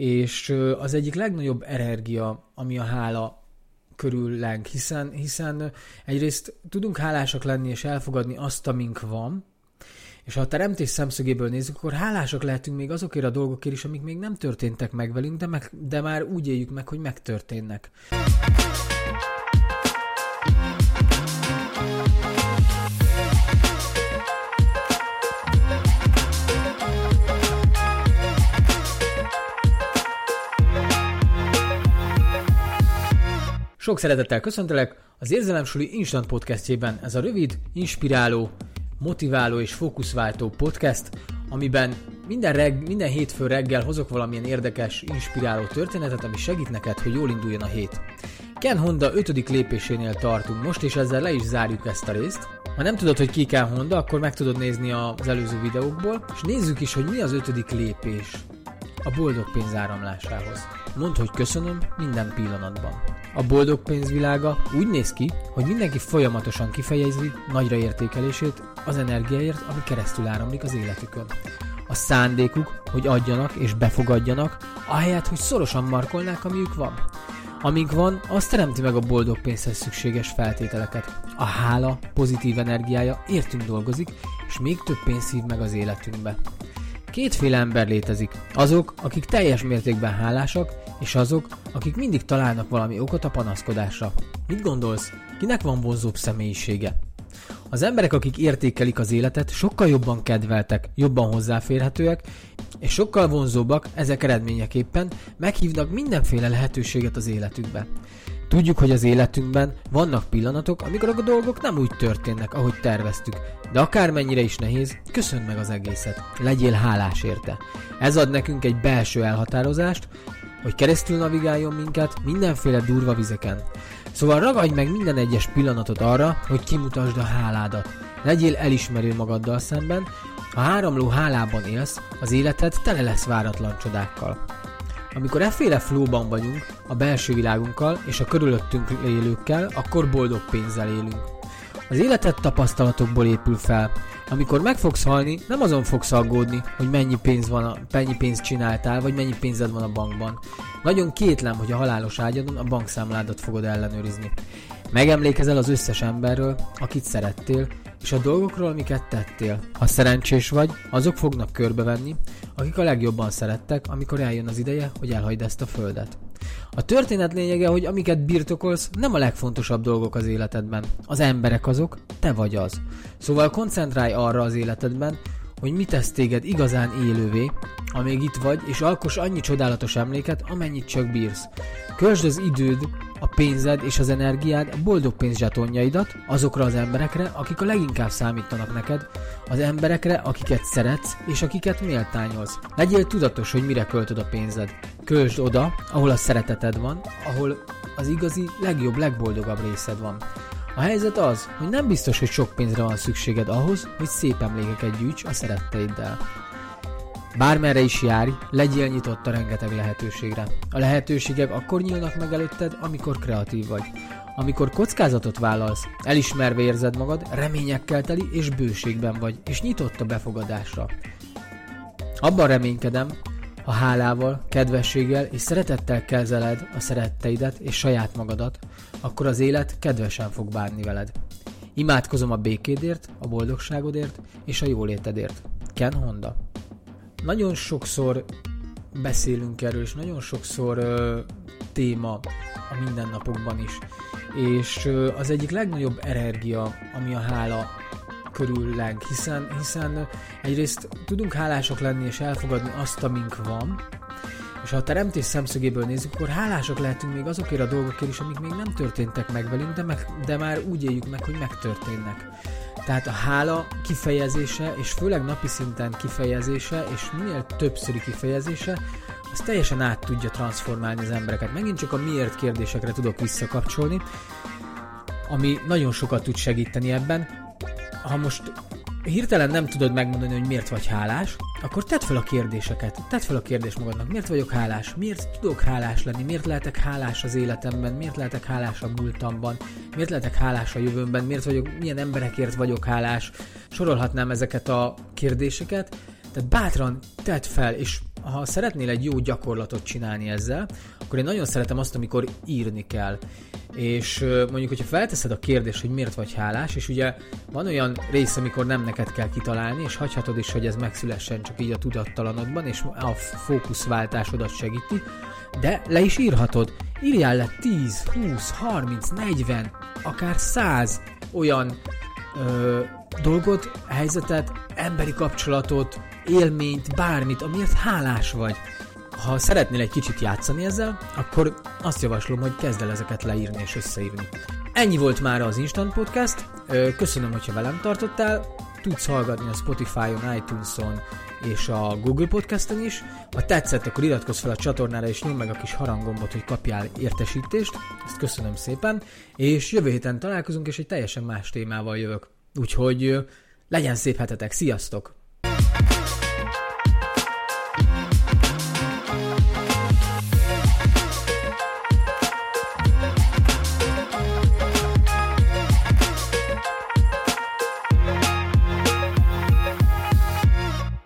És az egyik legnagyobb energia, ami a hála körül leng, hiszen egyrészt tudunk hálásak lenni és elfogadni azt, amink van, és ha a teremtés szemszögéből nézzük, akkor hálásak lehetünk még azokért a dolgokért is, amik még nem történtek meg velünk, de már úgy éljük meg, hogy megtörténnek. Sok szeretettel köszöntelek az Érzelemsúli Instant Podcastjében. Ez a rövid, inspiráló, motiváló és fókuszváltó podcast, amiben minden hétfő reggel hozok valamilyen érdekes, inspiráló történetet, ami segít neked, hogy jól induljon a hét. Ken Honda 5. lépésénél tartunk most, és ezzel le is zárjuk ezt a részt. Ha nem tudod, hogy ki Ken Honda, akkor meg tudod nézni az előző videókból, és nézzük is, hogy mi az 5. lépés a boldog pénz áramlásához. Mondd, hogy köszönöm minden pillanatban. A boldog pénzvilága úgy néz ki, hogy mindenki folyamatosan kifejezi nagyra értékelését az energiáért, ami keresztül áramlik az életükön. A szándékuk, hogy adjanak és befogadjanak, ahelyett, hogy szorosan markolnák, amiük van. Amink van, az teremti meg a boldog pénzhez szükséges feltételeket. A hála pozitív energiája értünk dolgozik, és még több pénz hív meg az életünkbe. Kétféle ember létezik. Azok, akik teljes mértékben hálásak, és azok, akik mindig találnak valami okot a panaszkodásra. Mit gondolsz, kinek van vonzóbb személyisége? Az emberek, akik értékelik az életet, sokkal jobban kedveltek, jobban hozzáférhetőek, és sokkal vonzóbbak, ezek eredményeképpen meghívnak mindenféle lehetőséget az életükbe. Tudjuk, hogy az életünkben vannak pillanatok, amikor a dolgok nem úgy történnek, ahogy terveztük, de akármennyire is nehéz, köszönd meg az egészet, legyél hálás érte. Ez ad nekünk egy belső elhatározást, hogy keresztül navigáljon minket mindenféle durva vizeken. Szóval ragadj meg minden egyes pillanatot arra, hogy kimutasd a háládat. Legyél elismerő magaddal szemben, ha áramló hálában élsz, az életed tele lesz váratlan csodákkal. Amikor efféle flóban vagyunk a belső világunkkal és a körülöttünk élőkkel, akkor boldog pénzzel élünk. Az életed tapasztalatokból épül fel. Amikor meg fogsz halni, nem azon fogsz aggódni, hogy mennyi pénzt csináltál, vagy mennyi pénzed van a bankban. Nagyon kétlem, hogy a halálos ágyadon a bankszámládat fogod ellenőrizni. Megemlékezel az összes emberről, akit szerettél, és a dolgokról, amiket tettél. Ha szerencsés vagy, azok fognak körbevenni, akik a legjobban szerettek, amikor eljön az ideje, hogy elhagyd ezt a földet. A történet lényege, hogy amiket birtokolsz, nem a legfontosabb dolgok az életedben. Az emberek azok, te vagy az. Szóval koncentrálj arra az életedben, hogy mit tesz téged igazán élővé, amíg itt vagy, és alkoss annyi csodálatos emléket, amennyit csak bírsz. Költsd az időd, a pénzed és az energiád, a boldog pénzzsetonjaidat azokra az emberekre, akik a leginkább számítanak neked, az emberekre, akiket szeretsz és akiket méltányolsz. Legyél tudatos, hogy mire költöd a pénzed. Költsd oda, ahol a szereteted van, ahol az igazi, legjobb, legboldogabb részed van. A helyzet az, hogy nem biztos, hogy sok pénzre van szükséged ahhoz, hogy szép emlékeket gyűjts a szeretteiddel. Bármerre is járj, legyél nyitott a rengeteg lehetőségre. A lehetőségek akkor nyílnak meg előtted, amikor kreatív vagy. Amikor kockázatot vállalsz, elismerve érzed magad, reményekkel teli és bőségben vagy, és nyitott a befogadásra. Abban reménykedem, ha hálával, kedvességgel és szeretettel kezeled a szeretteidet és saját magadat, akkor az élet kedvesen fog bánni veled. Imádkozom a békédért, a boldogságodért és a jólétedért. Ken Honda. Nagyon sokszor beszélünk erről, és nagyon sokszor téma a mindennapokban is. És az egyik legnagyobb energia, ami a hála körül leng, hiszen egyrészt tudunk hálásak lenni és elfogadni azt, amink van, és ha a teremtés szemszögéből nézzük, akkor hálásak lehetünk még azokért a dolgokért is, amik még nem történtek meg velünk, de már úgy éljük meg, hogy megtörténnek. Tehát a hála kifejezése, és főleg napi szinten kifejezése, és minél többszöri kifejezése, az teljesen át tudja transformálni az embereket. Megint csak a miért kérdésekre tudok visszakapcsolni, ami nagyon sokat tud segíteni ebben. Ha most hirtelen nem tudod megmondani, hogy miért vagy hálás, akkor tedd fel a kérdéseket. Tedd fel a kérdést magadnak. Miért vagyok hálás? Miért tudok hálás lenni? Miért lehetek hálás az életemben? Miért lehetek hálás a múltamban? Miért lehetek hálás a jövőmben? Milyen emberekért vagyok hálás? Sorolhatnám ezeket a kérdéseket. Tehát bátran tedd fel, és ha szeretnél egy jó gyakorlatot csinálni ezzel, akkor én nagyon szeretem azt, amikor írni kell. És mondjuk, hogyha felteszed a kérdést, hogy miért vagy hálás, és ugye van olyan rész, amikor nem neked kell kitalálni, és hagyhatod is, hogy ez megszülessen csak így a tudattalanodban, és a fókuszváltásodat segíti, de le is írhatod. Írjál le 10, 20, 30, 40, akár 100 olyan dolgot, helyzetet, emberi kapcsolatot, élményt, bármit, amiért hálás vagy. Ha szeretnél egy kicsit játszani ezzel, akkor azt javaslom, hogy kezd el ezeket leírni és összeírni. Ennyi volt mára az Instant Podcast. Köszönöm, hogyha velem tartottál. Tudsz hallgatni a Spotify-on, iTunes-on és a Google Podcast-on is. Ha tetszett, akkor iratkozz fel a csatornára és nyomd meg a kis haranggombot, hogy kapjál értesítést. Ezt köszönöm szépen. És jövő héten találkozunk, és egy teljesen más témával jövök. Úgyhogy legyen szép hetetek. Sziasztok!